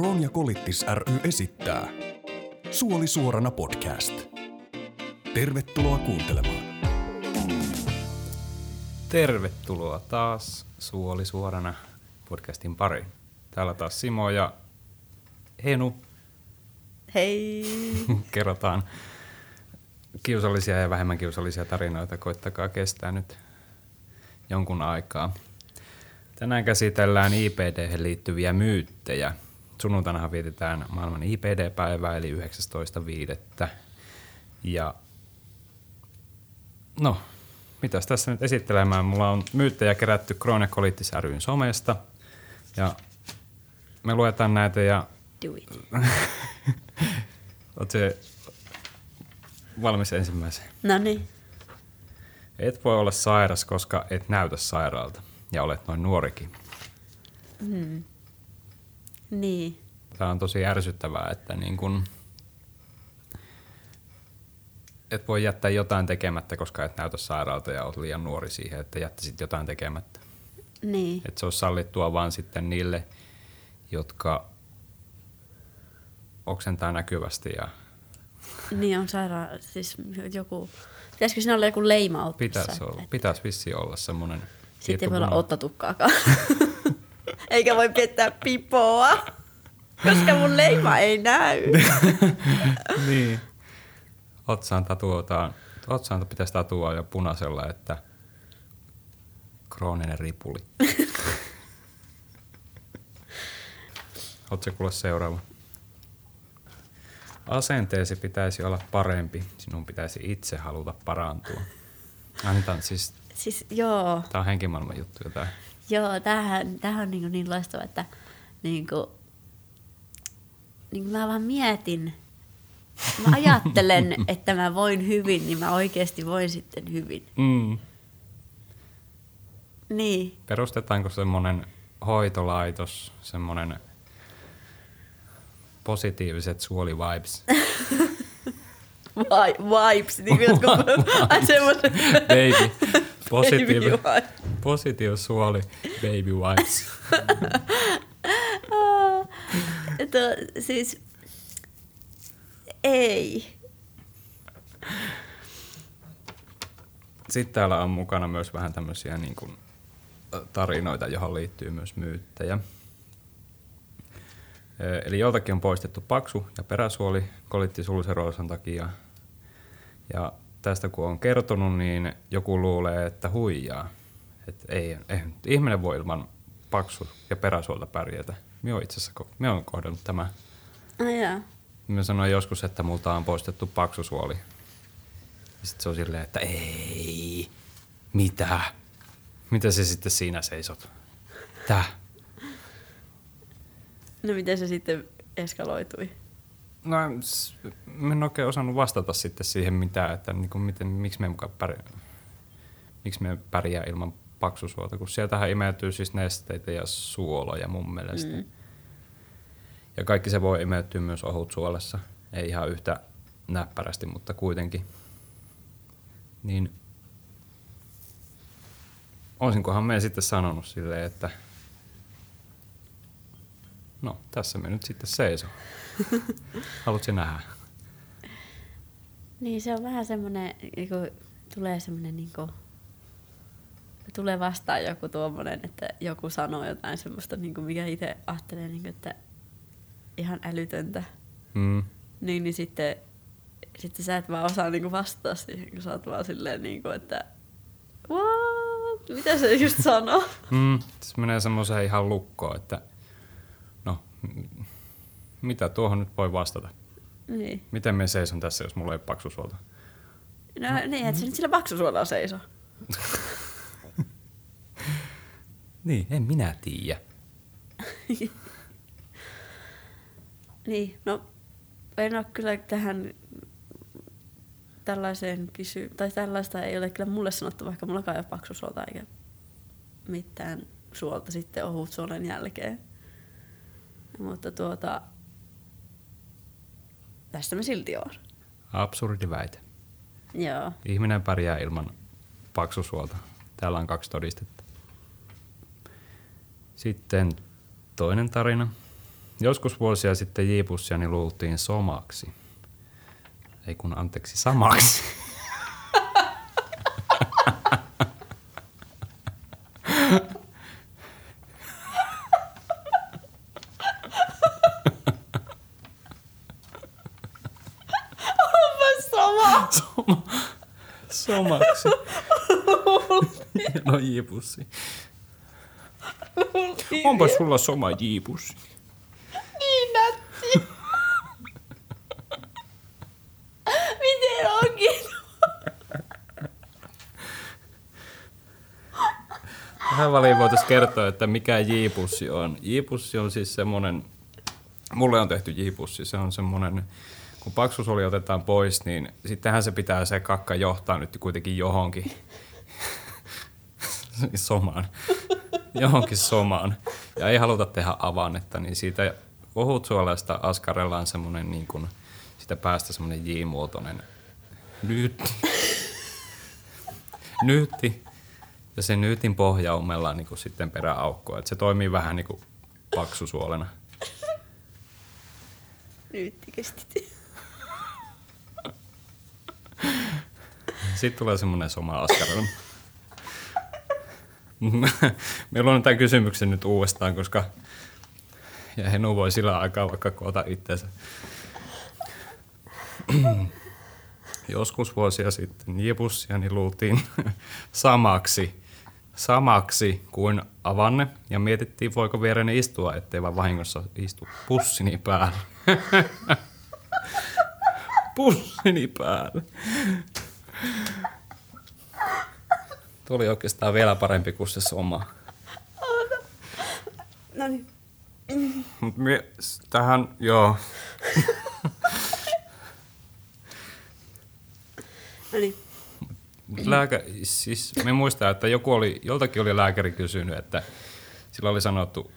Crohn ja Colitis ry esittää Suoli Suorana podcast. Tervetuloa kuuntelemaan. Tervetuloa taas Suoli Suorana podcastin pariin. Täällä taas Simo ja Henu. Hei! Kerrotaan kiusallisia ja vähemmän kiusallisia tarinoita. Koittakaa kestää nyt jonkun aikaa. Tänään käsitellään IBD:hen liittyviä myyttejä. Sunnuntainahan vietetään maailman IBD-päivää eli 19.5. Ja no, mitäs tässä nyt esittelemään? Mulla on myyttejä kerätty Crohn ja Colitis ry:n somesta ja me luetaan näitä ja... Do it. Oot se valmis ensimmäiseen? No niin. Et voi olla sairas, koska et näytä sairaalta. Ja olet noin nuorikin. Mm. Niin. Tämä on tosi ärsyttävää, että niin kun et voi jättää jotain tekemättä, koska et näytä sairaalta ja olet liian nuori siihen, että jättäisit jotain tekemättä. Niin. Et se olisi sallittua vaan sitten niille, jotka oksentaa näkyvästi. Ja... Niin on siis joku, pitäisikö siinä olla joku leima ottaa? Pitäisi vissiin olla semmoinen. Sitten ei voi olla ottatukkaakaan. Eikä voi piettää pipoa, koska mun leima ei näy. Niin. Otsaan pitäisi tatuaa jo punaisella, että krooninen ripuli. Ootko kuule seuraava? Asenteesi pitäisi olla parempi. Sinun pitäisi itse haluta parantua. Annetaan siis... Siis, joo. Tämä on henkimaailman juttu jotain. Joo, tämähän on niin loistava, että niin kuin mä vaan mietin, mä ajattelen, että mä voin hyvin, niin mä oikeasti voin sitten hyvin. Mm. Niin. Perustetaanko semmoinen hoitolaitos, semmoinen positiiviset suolivibes? Vibes, niin kuin jotkut... semmoiset... Baby. Positiivinen suoli, baby wipes. Siis, ei. Sitten täällä on mukana myös vähän tämmöisiä niin kuin tarinoita, johon liittyy myös myyttejä. Eli joltakin on poistettu paksu ja peräsuoli koliittisuliseroosan takia. Ja tästä kun on kertonut, niin joku luulee, että huijaa. Että ei ihminen voi ilman paksu- ja peräsuolta pärjätä. Minä olen itse asiassa kohdannut tämä. Ai minä sanoin joskus, että multa on poistettu paksusuoli. Sitten se on silleen, että ei, mitä? Mitä se sitten siinä seisot? Täh? No miten se sitten eskaloitui? No mä en oikein osannut vastata sitten siihen mitään, että niin kuin miksi me pärjää ilman paksusuolta, kun sieltähän imeytyy siis nesteitä ja suoloja mun mielestä. Mm. Ja kaikki se voi imeytyä myös ohutsuolessa, ei ihan yhtä näppärästi, mutta kuitenkin. Niin olisinkohan me sitten sanonut silleen, että no, tässä me nyt sitten seison. Haluatko nähdä? Niin, se on vähän semmoinen, tulee vastaan joku tuommoinen, että joku sanoo jotain semmoista, mikä itse ajattelee, että ihan älytöntä. Mm. Niin sitten sä et vaan osaa vastata siihen, kun sä oot vaan silleen, että what? Mitä se just sanoo? Se menee semmoiseen ihan lukkoon, että mitä tuohon nyt voi vastata? Niin. Miten me seison tässä, jos mulla ei ole paksusuolta? No niin, et se nyt sillä paksusuolella seiso. Niin, en minä tiedä. Niin, no en ole kyllä tähän tällaiseen tai tällaista ei ole kyllä mulle sanottu, vaikka mullakaan ei ole paksusuolta eikä mitään suolta sitten ohutsuolen jälkeen. Mutta tästä me silti on. Absurdi väite. Joo. Ihminen pärjää ilman paksusuolta. Täällä on 2 todistetta. Sitten toinen tarina. Joskus vuosia sitten J-pussiani luultiin somaksi. Ei kun anteeksi, samaksi. Somaksi. No J-pussi. Onpa sulla soma J-pussi. Niin nätti. Miten onkin? Tähän väliin voitaisiin kertoa, että mikä J-pussi on. J-pussi on siis semmoinen, mulle on tehty J-pussi, se on semmoinen, kun paksusoli otetaan pois, niin sittenhän se pitää se kakka johtaa nyt kuitenkin johonkin somaan. Johonkin somaan. Ja ei haluta tehdä avannetta, niin siitä ohutsuolesta askarellaan semmoinen niin kuin, sitä päästä semmoinen J-muotoinen nyytti. Ja sen nyytin pohjaumellaan niin kuin sitten peräaukkoa. Et se toimii vähän niin kuin paksusuolena. Nyyttikästi. Sitten tulee semmoinen soma askarelma. Me luonnon tämän kysymyksen nyt uudestaan, koska ja Henu voi sillä aikaa vaikka koota itseänsä. Joskus vuosia sitten J-pussiani luultiin samaksi kuin avanne ja mietittiin voiko viereni istua, ettei vaan vahingossa istu pussini päällä. Pussini päällä. Tuli oikeastaan vielä parempi kuin se soma. No niin. Mut tähän, joo. No niin. Siis me muistaa, että joltakin oli lääkäri kysynyt, että sillä oli sanottu,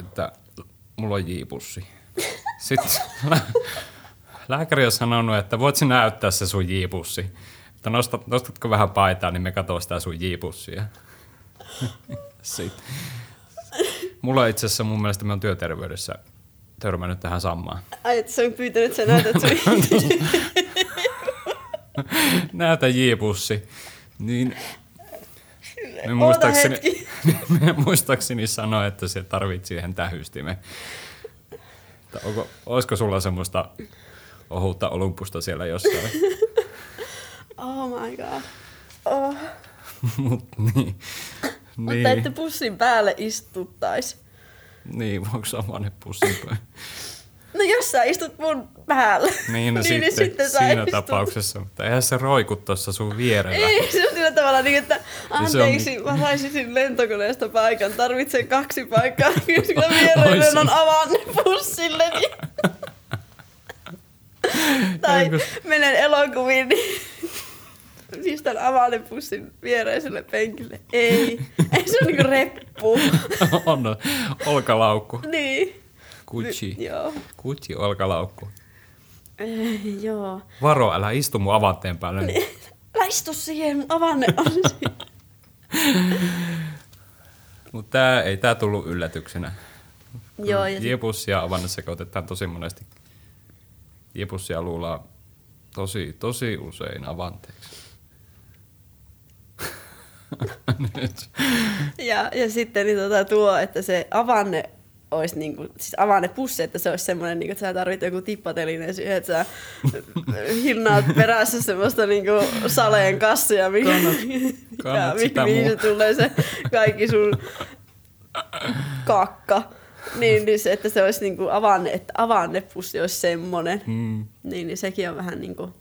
että mulla on J-pussi. Sitten lääkäri on sanonut, että voit sinä näyttää se sun J-pussi. Että nostatko vähän paitaa, niin me katsoo sitä sun J-pussia. Sitten. Mulla itse asiassa mun mielestä me on työterveydessä törmännyt tähän samaan. Ai, että se on pyytänyt, että sä näytät sun näytä J-pussi. Niin, me muistaakseni sanoa, että se tarvitsi siihen tähystimen. Olisiko sulla semmoista ohutta olympusta siellä jossain? Oh my god. Oh. Mutta ette pussin päälle istuttais. Niin, onko samanen pussin päälle? No jos sä istut mun päälle, niin sitten sä siinä istut. Tapauksessa, mutta eihän se roiku tuossa sun vierellä. Ei, se on sillä tavalla niin, että anteeksi, on... mä saisisin lentokoneesta paikan, tarvitsen 2 paikkaa, kyllä vierellä on avanne pussille. Tai menen elokuviin, niin pistän avanepussin viereiselle penkille. Ei se on niinku reppu. On olkalaukku. Niin. Gucci. Joo. Gucci olkalaukku. Joo. Varo, älä istu mun avanteen päälle. Niin. Älä istu siihen, mun avanne on siinä. Mut ei tää tullut yllätyksenä. Joo. J-pussi ja avanne sekoitetaan tosi monesti. J-pussia luulaa tosi usein avanteeksi. Ja sitten niin tuo, että se avanne olisi niinku, siis avanepussi, että se olisi semmoinen, niinku, että sä tarvit joku tippatelinen siihen, että sä hinnaat perässä semmoista niinku saleen kassia, mihin se tulee se kaikki sun kakka. Niin se, että se olisi niinku avanne, että avannepussi olisi semmoinen. Mm. Niin sekin on vähän niinku...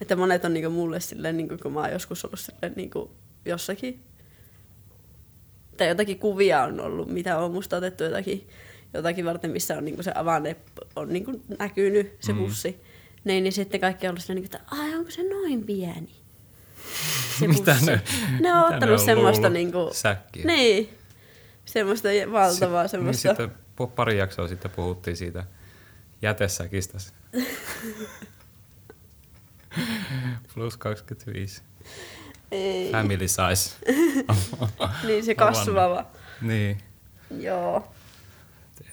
Että monet on niinku mulle silleen, niinku, kun mä oon joskus ollut silleen niinku jossakin. Tai jotakin kuvia on ollut, mitä on musta otettu jotakin varten, missä on niinku se avanne on niinku näkynyt, se pussi. Niin sitten kaikki on ollut silleen, että ai onko se noin pieni? Se mitä pussi. Ne on ottanut semmoista niinku... Säkkiä. Niin. Semmoista valtavaa semmoista. Niin sitten pari jaksoa sitten puhuttiin siitä jätesäkistä. Plus 25. Ei. Family size. Niin se kasvava. Niin. Joo.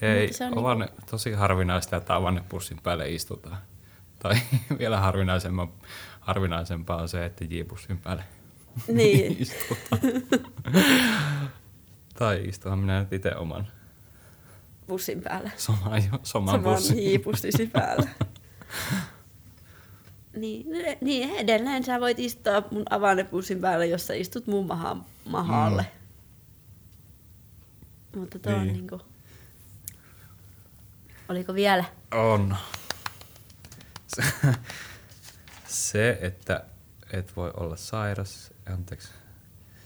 Ei, on niin... tosi harvinaista, että avannepussin päälle istutaan. Tai vielä harvinaisempaa on se, että J-pussin päälle niin. istutaan. Tai istuhan minä nyt itse oman pussin päällä. Saman J-pussin päällä. Niin, edelleen sä voit istua mun avannepussin päällä, jos sä istut mun mahalle. Mutta toi niin. on niinku... Oliko vielä? On. Se, että et voi olla sairas... Anteeksi.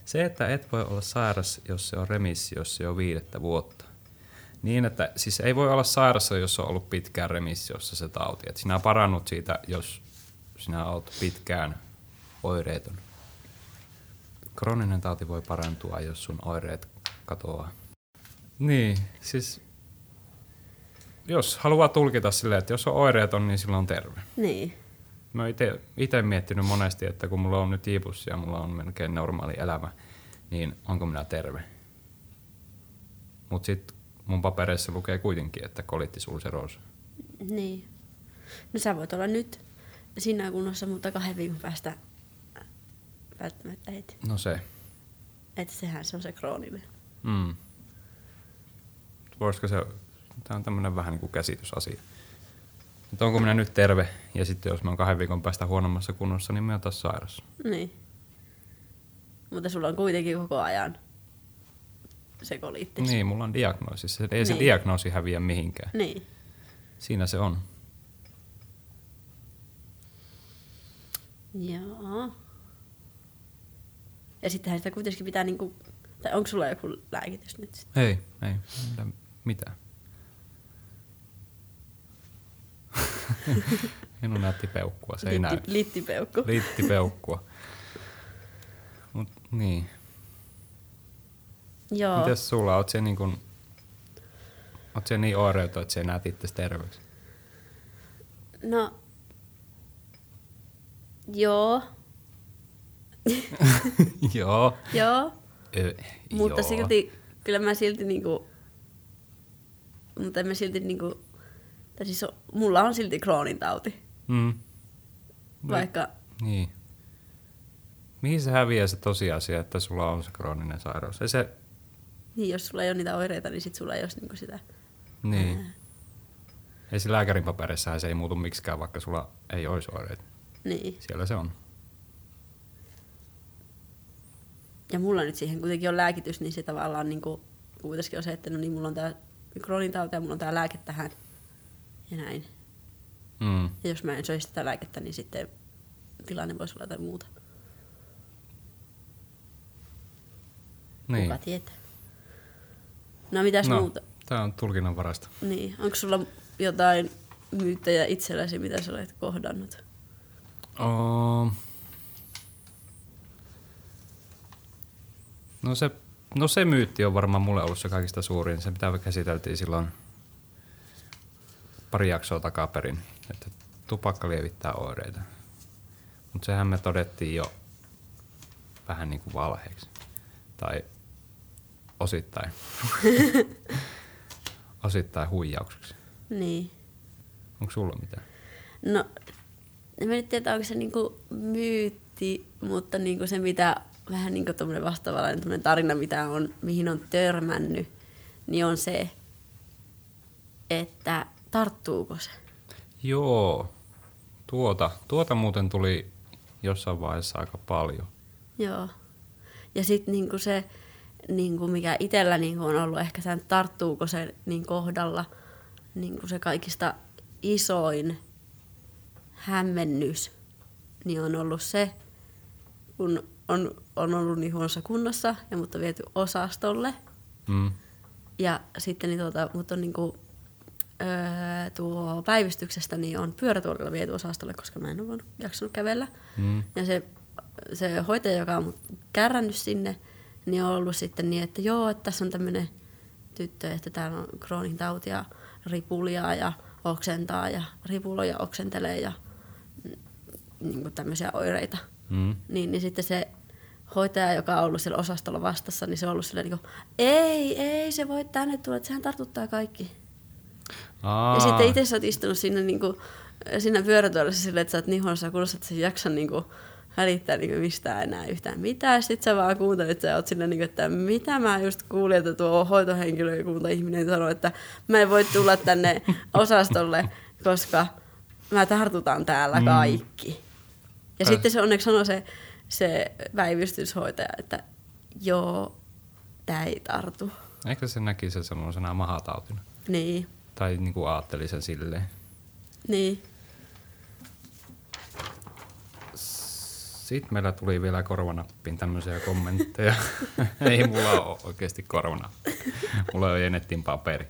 Se, että et voi olla sairas, jos se on remissiossa jo 5 vuotta. Niin, että siis ei voi olla sairassa, jos on ollut pitkään remissiossa se tauti. Et sinä parannut siitä, jos sinä olet pitkään oireeton. Krooninen tauti voi parantua, jos sun oireet katoaa. Niin, siis jos haluaa tulkita silleen, että jos on oireeton, niin silloin on terve. Niin. Mä oon ite miettinyt monesti, että kun mulla on nyt J-pussi ja mulla on melkein normaali elämä, niin onko minä terve? Mut sit mun papereissa lukee kuitenkin, että colitis ulcerosa. Niin. No sä voit olla nyt siinä kunnossa, mutta 2 viikon päästä välttämättä heti. No se. Että sehän se on se krooninen. Mm. Voisiko se... Tää on tämmönen vähän niinku käsitysasia. Et onko minä nyt terve ja sitten jos mä oon 2 viikon päästä huonommassa kunnossa, niin mä oon taas sairas. Niin. Mutta sulla on kuitenkin koko ajan se colitis. Niin, mulla on diagnoosi. Ei niin. se diagnoosi häviä mihinkään. Niin. Siinä se on. Joo. Ja sittenhän sitä kuitenkin pitää niinku... Tai onko sulla joku lääkitys nyt sitten? Ei. Mitään. Minun näytti peukkua, se ei näy. Littipeukkua. Mut niin. Joo. Mites sulla? Oot se niin oireilta, että sä näet itse terveeksi? No. Joo. Mutta silti, kyllä mä silti niinku... Mutta mä silti niinku... Tai siis mulla on silti Crohnin tauti. Mm. Vaikka... Niin. Mihin se häviää se tosiasia, että sulla on se krooninen sairaus? Ei se... Niin, jos sulla ei ole niitä oireita, niin sit sulla ei ole niinku sitä... Niin. Ei se lääkärin paperissahan se ei muutu miksikään, vaikka sulla ei olisi oireita. Niin. Siellä se on. Ja mulla nyt siihen kuitenkin on lääkitys, niin se tavallaan niinku... Kuitenkin on se, että no niin, mulla on tää Crohnin tauti ja mulla on tää lääke tähän. Ja näin. Mm. Ja jos mä en söisi tätä lääkettä, niin sitten tilanne voisi olla jotain muuta. Niin. Kuka tietää. No mitäs muuta? Tää on tulkinnanvaraista. Niin. Onko sulla jotain myyttejä itselläsi, mitä sä olet kohdannut? No se myytti on varmaan mulle ollut se kaikista suurin. Se mitä käsiteltiin silloin. Pari jaksoa takaperin, että tupakka lievittää oireita. Mutta sehän me todettiin jo vähän niin kuin valheeksi. Tai osittain huijaukseksi. Niin. Onko sulla mitään? No, en mä nyt tiedä, onko se niinku myytti, mutta niinku se mitä vähän niinku tommonen vastaavallinen tarina, mitä on, mihin on törmännyt, niin on se, että tarttuuko se? Joo. Tuota muuten tuli jossain vaiheessa aika paljon. Joo. Ja sitten niinku se, niinku mikä itsellä niinku on ollut ehkä sen tarttuuko se niin kohdalla niinku se kaikista isoin hämmennys, niin on ollut se, kun on ollut niin huonossa kunnossa ja mut on viety osastolle. Mm. Ja sitten niin mut on niinku tuo päivystyksestä niin on pyörätuolilla viety osastolle, koska mä en ole jaksanut kävellä. Mm. Ja se hoitaja, joka on mut kärrännyt sinne, niin on ollut sitten niin, että joo, että tässä on tämmönen tyttö, että täällä on Crohnin tautia, ripulia ja oksentaa ja ripuloja oksentelee ja niin kuin tämmöisiä oireita. Mm. Niin sitten se hoitaja, joka on ollut siellä osastolla vastassa, niin se on ollut silleen niin kuin, ei se voi tänne tulla, että sehän tartuttaa kaikki. Aa. Ja sitten itse sä oot istunut siinä, niin kuin, siinä pyörätuolissa silleen, että sä oot niin huonossa kuulossa, että sä jaksa niin kuin, välittää niin kuin, mistään enää yhtään mitään. Sitten sä vaan kuuntelit, sä oot silleen, niin kuin, että mitä mä just kuulin, että tuo hoitohenkilökunta ihminen sanoo, että mä en voi tulla tänne osastolle, koska mä tartutan täällä kaikki. Ja sitten se onneksi sanoi se päivystyshoitaja, että joo, tää ei tartu. Eikö se näki sen semmoisena mahatautina? Niin. Tai niinku ajatteli sen silleen. Niin. Sitten meillä tuli vielä korvanappiin tämmöisiä kommentteja. Ei mulla ole oikeasti korvanappi. Mulla ei ole nettiin paperi.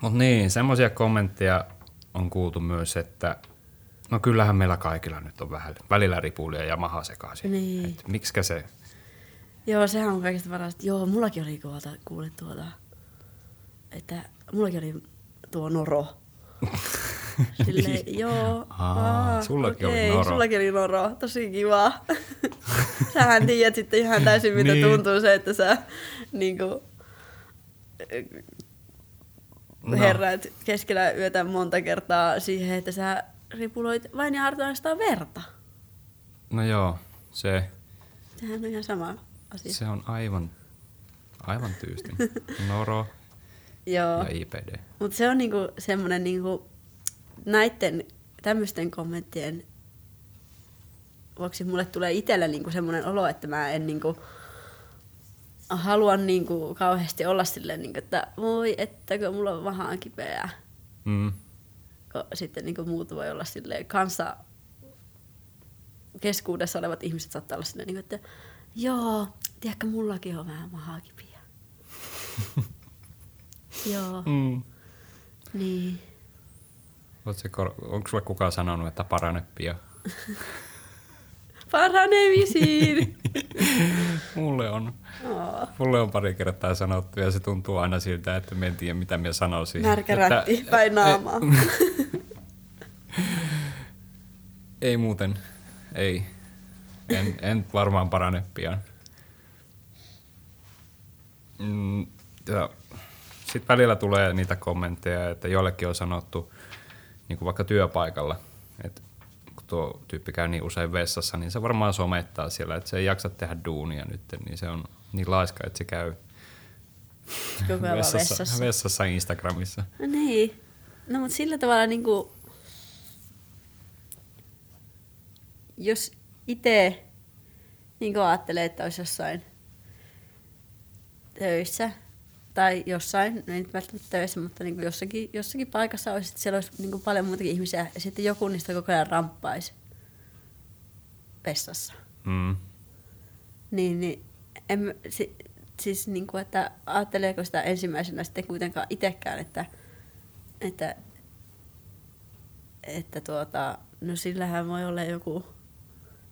Mut niin, semmoisia kommentteja on kuultu myös, että no kyllähän meillä kaikilla nyt on välillä ripulia ja maha sekaisin. Niin. Et miksikä se? Joo, sehän on kaikista parasta. Joo, mullakin oli kuule tuota, että mullakin oli tuo noro. Silleen, joo. Sullakin oli noro. Sullakin oli noro, tosi kivaa. Sähän tiedät sitten ihan täysin, mitä niin. Tuntuu se, että sä niinku herraat keskellä yötä monta kertaa siihen, että sä ripuloit vain ja hartaistaan verta. No joo, se. Sehän on ihan sama asia. Se on aivan tyystin. Noro ja IBD. Mut se on niinku semmonen niinku näitten tämmösten kommenttien vuoksi mulle tulee itsellä niinku semmonen olo, että mä en niinku haluan niinku kauheasti olla silleen niinku, että voi ettäkö mulla on vähän kipeää. Mm. Sitten niinku muut voi olla silleen, kanssa keskuudessa olevat ihmiset saattaa olla silleen, niinku, että joo, tiedätkö, mullakin on vähän mahakipiä. Joo. Mm. Niin. Onko sulle kukaan sanonut, että parane pian? Paranemisiin! Mulle on pari kertaa sanottu ja se tuntuu aina siltä, että mä en tiedä mitä mä sanoisin. Märkä rätti päin naamaa. Ei muuten, ei. En varmaan parane pian. Sitten välillä tulee niitä kommentteja, että jollekin on sanottu niin kuin vaikka työpaikalla, että tuo tyyppi käy niin usein vessassa, niin se varmaan somettaa siellä, että se ei jaksa tehdä duunia nyt, niin se on niin laiska, että se käy vessassa Instagramissa. No niin, no mutta sillä tavalla niinku, jos itse niinku ajattelee, että olisi jossain töissä tai jossain, no ei nyt välttämättä töissä, mutta niin jossakin paikassa olisi, että siellä olisi niin paljon muitakin ihmisiä ja sitten joku niistä koko ajan ramppaisi vessassa. Mm. Niin siis niin kuin, että ajatteleeko sitä ensimmäisenä sitten kuitenkaan itsekään, että tuota, no sillähän voi olla joku,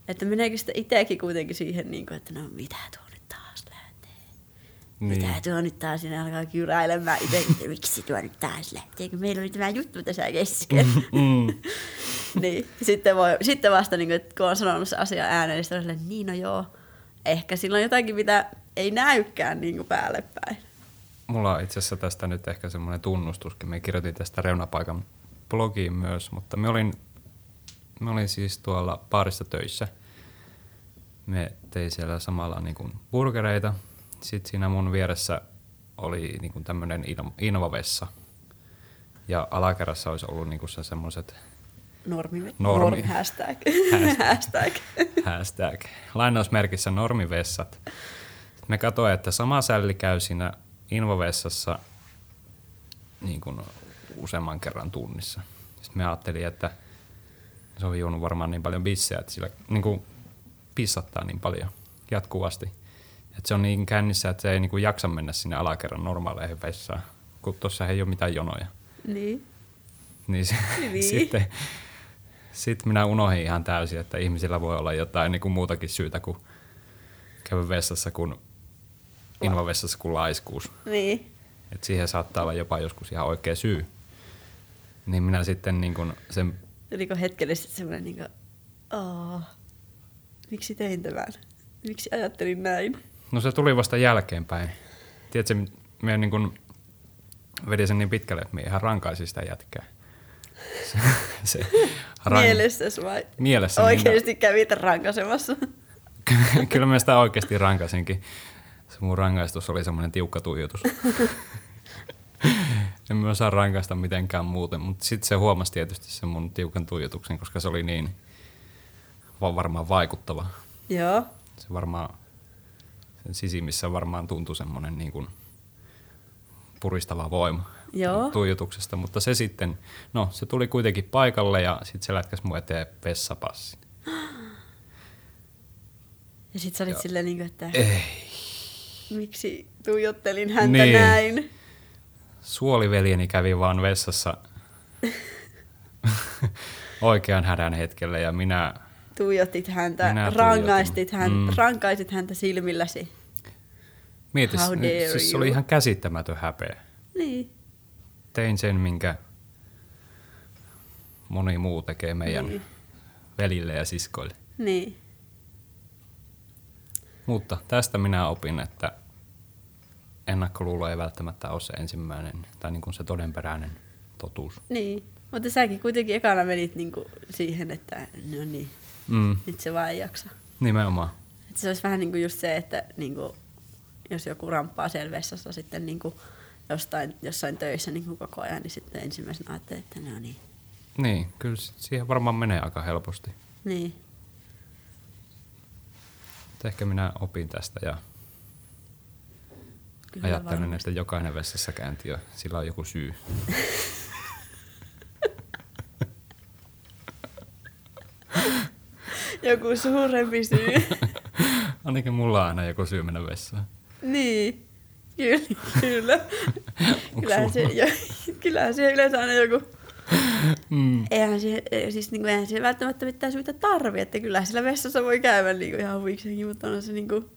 että meneekö sitä itsekin kuitenkin siihen, niin kuin, että no mitä tuo nyt taas niin. Mitä tuo nyt taas, sinä alkaa kyräilemään itse, että miksi tuo nyt taas lähtee, kun meillä oli tämä juttu tässä kesken. Niin, sitten vasta, niin kun on sanonut se asia ääneen, niin sitten on silleen, niin no joo, ehkä silloin jotakin, mitä ei näykään niin kuin päälle päin. Mulla on itse asiassa tästä nyt ehkä semmoinen tunnustuskin. Me kirjoitin tästä Reunapaikan blogiin myös, mutta me olin siis tuolla baarissa töissä. Me tein siellä samalla niin kuin burgereita. Sitten siinä mun vieressä oli niinku tämmönen invavessa ja alakerrassa olisi ollut niinku se semmoiset normi hashtag lainausmerkissä normivessat. Sitten me katsoin, että sama sälli käy siinä invavessassa niinku useamman kerran tunnissa. Sitten me ajattelin, että se on juonut varmaan niin paljon bissejä, että sillä niinku pissattaa niin paljon jatkuvasti. Että se on niin kännissä, että se ei niinku jaksa mennä sinne alakerran normaaleihin vessaan, kun tuossa ei ole mitään jonoja. Niin. Niin. Sitten minä unohdin ihan täysin, että ihmisillä voi olla jotain niinku muutakin syytä kuin käydä vessassa kuin invavessassa kuin laiskuus. Niin. Et siihen saattaa olla jopa joskus ihan oikea syy. Niin minä sitten niinku sen... Oliko hetkellisesti semmoinen niinku... Miksi tein tämän? Miksi ajattelin näin? No se tuli vasta jälkeenpäin. Tiedätkö, minä niin kuin vedin sen niin pitkälle, että minä ihan rankaisin sitä jätkää. Mielessäsi vai? Mielessä. Oikeasti niin, kävit rankasemassa. Kyllä minä sitä oikeasti rankasinkin. Se mun rangaistus oli semmoinen tiukka tuijotus. En mä osaa rankaista mitenkään muuten, mutta sitten se huomasi tietysti sen mun tiukan tuijotuksen, koska se oli niin varmaan vaikuttava. Joo. Se varmaan, sen sisimmissä varmaan tuntui semmoinen niin kuin puristava voima. Joo. Tuijotuksesta, mutta se sitten, no se tuli kuitenkin paikalle ja sitten se lätkäsi mun eteen vessapassin. Ja sit sä olit silleen niin kuin, että ei. Miksi tuijottelin häntä niin näin? Suoliveljeni kävi vaan vessassa oikean hädän hetkellä ja minä... Tuijotit häntä, rankaisit häntä silmilläsi. Mietis, siis se oli ihan käsittämätön häpeä. Niin. Tein sen, minkä moni muu tekee meidän velille ja siskoille. Niin. Mutta tästä minä opin, että ennakkoluulo ei välttämättä ole se ensimmäinen tai niin kuin se todenperäinen totuus. Niin, mutta säkin kuitenkin ekana menit niin kuin siihen, että no niin, nyt se vaan ei jaksa. Nimenomaan. Että se olisi vähän niin kuin just se, että niin kuin, jos joku ramppaa selvessassa sitten niin kuin jossain töissä niin kuin koko ajan, niin sitten ensimmäisenä ajattelee, että no niin. Niin, kyllä siihen varmaan menee aika helposti. Niin. Ehkä minä opin tästä ja kyllä ajattelen, varmasti, että jokainen vessassa käyntiö, sillä on joku syy. Joku suurempi syy. Ainakin mulla on aina joku syy mennä vessaan. Niin, kyllä. Kyllähän siihen yleensä aina joku... Eihän siihen välttämättä mitään syytä tarvitse, että kyllä sillä vessassa voi käydä niinku ihan huiksenkin, mutta on se niinku...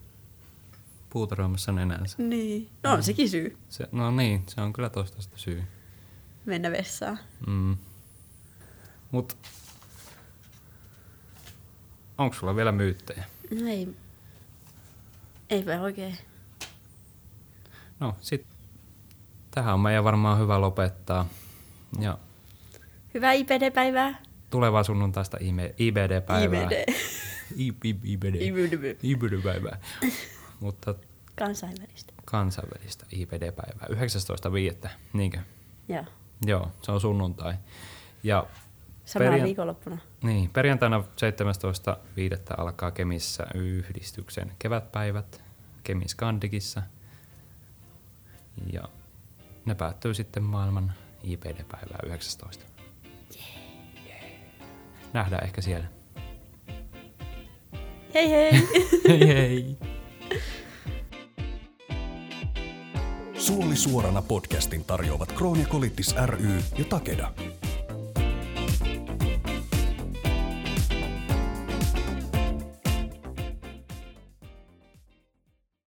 Puuteroimassa nenänsä. Niin. No on sekin syy. No niin, se on kyllä toista syy. Mennä vessaan. Mut onko sulla vielä myyttejä? No ei. Eipä oikein. No sit tähän on meidän varmaan hyvä lopettaa. Ja hyvää IBD-päivää. Tulevaa sunnuntaista IBD-päivää. IBD-päivää. Mutta kansainvälistä IBD-päivää. 19.5. Niinkö? Joo. Joo, se on sunnuntai. Ja samana viikonloppuna. Niin, perjantaina 17.5. alkaa Kemissä yhdistyksen kevätpäivät Kemiskandigissa. Ja ne päättyy sitten maailman IBD-päivää 19. Nähdään ehkä siellä. Hei hei! Hei hei! Suoli suorana podcastin tarjoavat Crohn ja Colitis ry ja Takeda.